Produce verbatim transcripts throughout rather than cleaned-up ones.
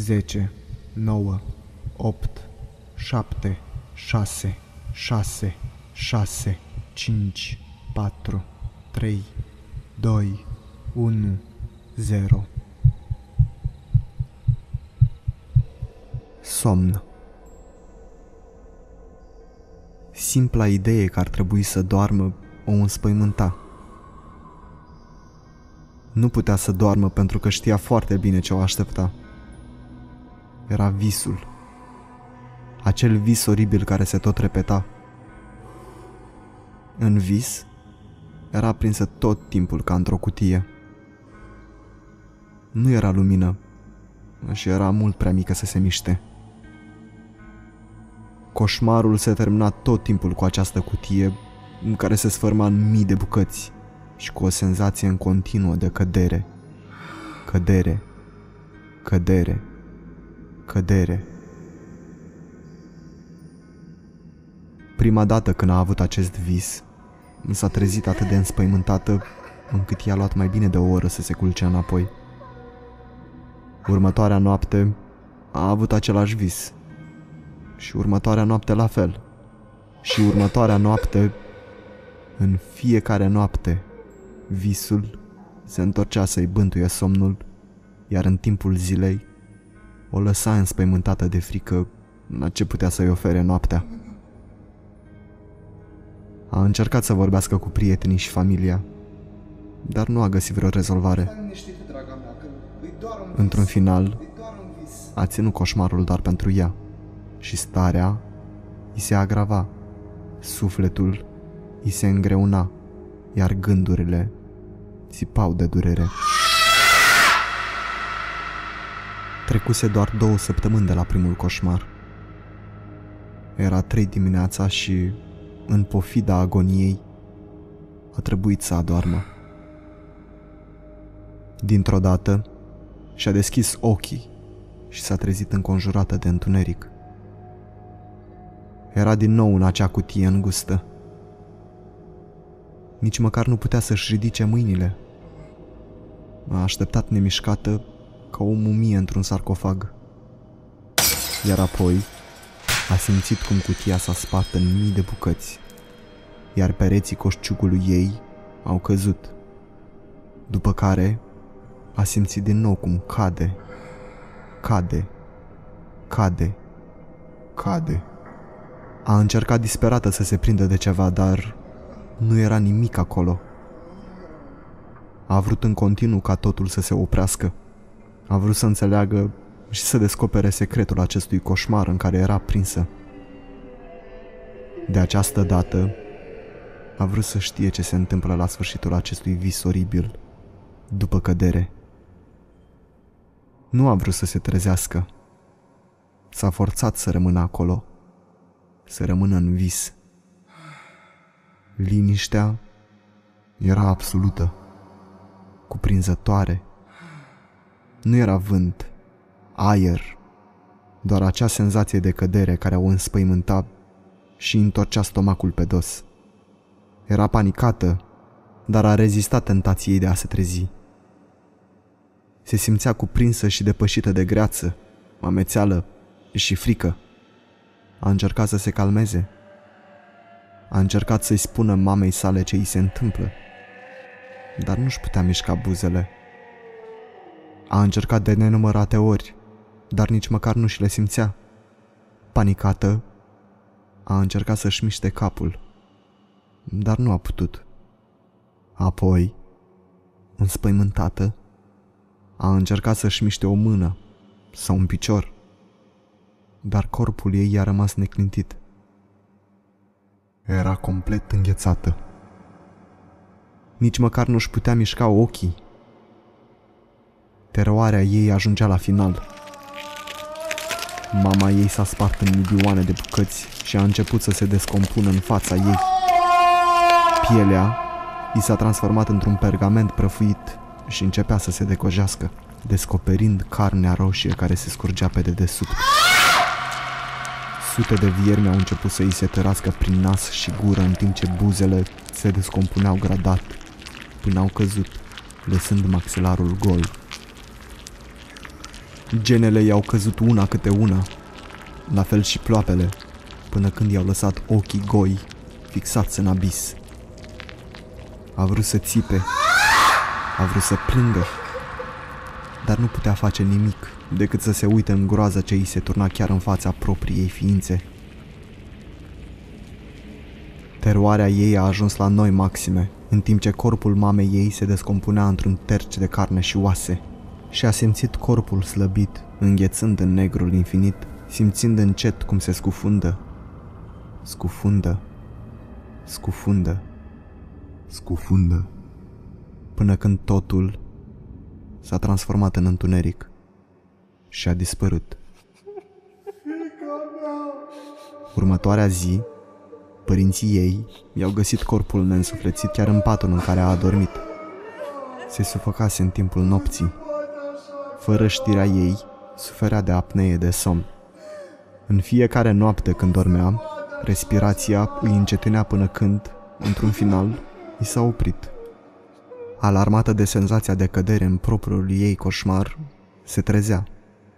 zece, nouă, opt, șapte, șase, șase, șase, cinci, patru, trei, doi, unu, zero. Somn. Simpla idee că ar trebui să doarmă o înspăimânta. Nu putea să doarmă pentru că știa foarte bine ce o aștepta. Era visul. Acel vis oribil care se tot repeta. În vis era aprinsă tot timpul ca într-o cutie. Nu era lumină și era mult prea mică să se miște. Coșmarul se termina tot timpul cu această cutie în care se sfârma în mii de bucăți și cu o senzație în continuă de cădere, cădere, cădere, cădere. Prima dată când a avut acest vis, s-a trezit atât de înspăimântată încât i-a luat mai bine de o oră să se culce înapoi. Următoarea noapte a avut același vis. Și următoarea noapte la fel. Și următoarea noapte, în fiecare noapte, visul se întorcea să-i bântuie somnul, iar în timpul zilei o lăsa înspăimântată de frică la ce putea să-i ofere noaptea. A încercat să vorbească cu prietenii și familia, dar nu a găsit vreo rezolvare. Într-un final, a ținut coșmarul doar pentru ea. Și starea i se agrava, sufletul i se îngreuna, iar gândurile țipau de durere. Trecuse doar două săptămâni de la primul coșmar. Era trei dimineața și, în pofida agoniei, a trebuit să adoarmă. Dintr-o dată, și-a deschis ochii și s-a trezit înconjurată de întuneric. Era din nou în acea cutie îngustă. Nici măcar nu putea să-și ridice mâinile. A așteptat nemișcată ca o mumie într-un sarcofag. Iar apoi a simțit cum cutia s-a spart în mii de bucăți, iar pereții coșciugului ei au căzut. După care a simțit din nou cum cade, cade, cade, cade. A încercat disperată să se prindă de ceva, dar nu era nimic acolo. A vrut în continuu ca totul să se oprească. A vrut să înțeleagă și să descopere secretul acestui coșmar în care era prinsă. De această dată, a vrut să știe ce se întâmplă la sfârșitul acestui vis oribil, după cădere. Nu a vrut să se trezească. S-a forțat să rămână acolo. Să rămână în vis. Liniștea era absolută, cuprinzătoare. Nu era vânt, aer, doar acea senzație de cădere care o înspăimânta și întorcea stomacul pe dos. Era panicată, dar a rezistat tentației de a se trezi. Se simțea cuprinsă și depășită de greață, amețeală și frică. A încercat să se calmeze. A încercat să-i spună mamei sale ce îi se întâmplă, dar nu-și putea mișca buzele. A încercat de nenumărate ori, dar nici măcar nu și le simțea. Panicată, a încercat să-și miște capul, dar nu a putut. Apoi, înspăimântată, a încercat să-și miște o mână sau un picior, dar corpul ei i-a rămas neclintit. Era complet înghețată. Nici măcar nu-și putea mișca ochii. Teroarea ei ajungea la final. Mama ei s-a spart în milioane de bucăți și a început să se descompună în fața ei. Pielea i s-a transformat într-un pergament prăfuit și începea să se decojească, descoperind carnea roșie care se scurgea pe dedesubt. Sute de viermi au început să îi se tărască prin nas și gură, în timp ce buzele se descompuneau gradat, până au căzut, lăsând maxilarul gol. Genele i-au căzut una câte una, la fel și ploapele, până când i-au lăsat ochii goi, fixați în abis. A vrut să țipe, a vrut să plângă, dar nu putea face nimic decât să se uite în groaza ce îi se turna chiar în fața propriei ființe. Teroarea ei a ajuns la noi maxime, în timp ce corpul mamei ei se descompunea într-un terci de carne și oase, și a simțit corpul slăbit, înghețând în negrul infinit, simțind încet cum se scufundă, scufundă, scufundă, scufundă, până când totul s-a transformat în întuneric și a dispărut. Următoarea zi, părinții ei i-au găsit corpul neînsuflețit chiar în patul în care a adormit. Se sufocase în timpul nopții. Fără știrea ei, suferea de apnee de somn. În fiecare noapte când dormea, respirația îi încetinea până când, într-un final, i s-a oprit. Alarmată de senzația de cădere în propriul ei coșmar, se trezea,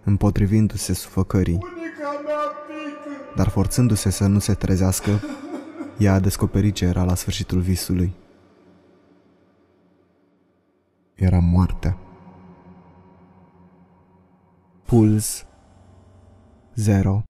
împotrivindu-se sufocării. Dar forțându-se să nu se trezească, ea a descoperit ce era la sfârșitul visului. Era moartea. Puls zero.